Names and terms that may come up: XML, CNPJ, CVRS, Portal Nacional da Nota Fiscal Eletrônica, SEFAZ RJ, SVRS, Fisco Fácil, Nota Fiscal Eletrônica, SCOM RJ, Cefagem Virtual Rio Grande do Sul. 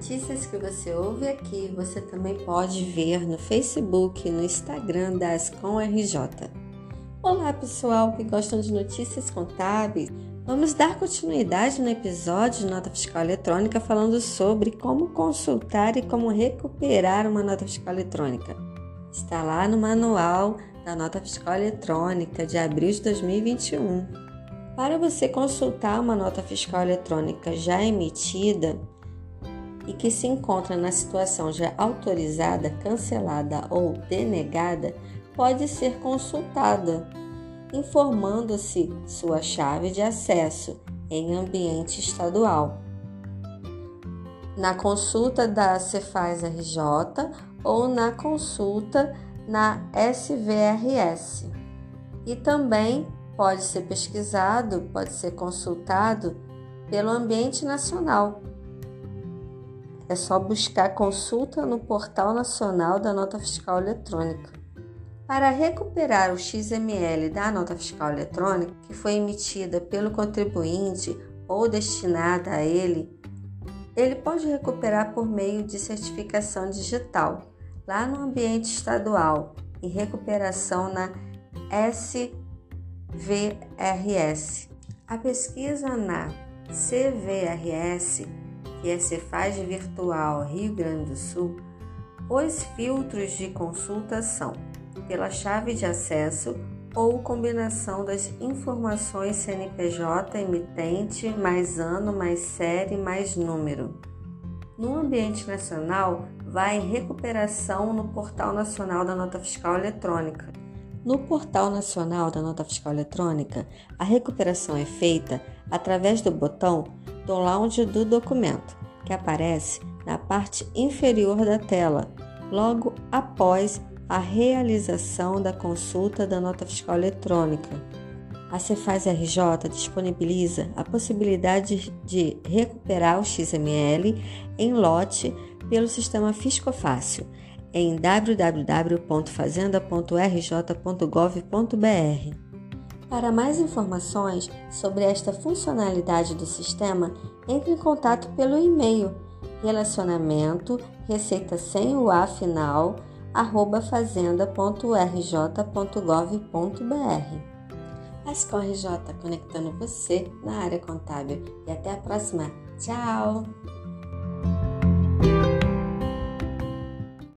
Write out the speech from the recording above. notícias que você ouve aqui, você também pode ver no Facebook e no Instagram da SCOM RJ. Olá pessoal que gostam de notícias contábeis, vamos dar continuidade no episódio de Nota Fiscal Eletrônica falando sobre como consultar e como recuperar uma nota fiscal eletrônica. Está lá no manual da Nota Fiscal Eletrônica de abril de 2021. Para você consultar uma nota fiscal eletrônica já emitida e que se encontra na situação já autorizada, cancelada ou denegada, pode ser consultada, informando-se sua chave de acesso em ambiente estadual, na consulta da SEFAZ RJ ou na consulta na SVRS. E também pode ser pesquisado, pode ser consultado pelo ambiente nacional. É só buscar consulta no Portal Nacional da Nota Fiscal Eletrônica. Para recuperar o XML da Nota Fiscal Eletrônica, que foi emitida pelo contribuinte ou destinada a ele, ele pode recuperar por meio de certificação digital, lá no ambiente estadual, e recuperação na SVRS. A pesquisa na CVRS, que é Cefagem Virtual Rio Grande do Sul, os filtros de consulta são pela chave de acesso ou combinação das informações CNPJ, emitente, mais ano, mais série, mais número. No ambiente nacional, vai em recuperação no Portal Nacional da Nota Fiscal Eletrônica. No Portal Nacional da Nota Fiscal Eletrônica, a recuperação é feita através do botão do download do documento, que aparece na parte inferior da tela, logo após a realização da consulta da Nota Fiscal Eletrônica. A Cefaz RJ disponibiliza a possibilidade de recuperar o XML em lote pelo sistema Fisco Fácil, em www.fazenda.rj.gov.br. Para mais informações sobre esta funcionalidade do sistema, entre em contato pelo e-mail relacionamento@fazenda.rj.gov.br. A SCOM RJ conectando você na área contábil. E até a próxima. Tchau!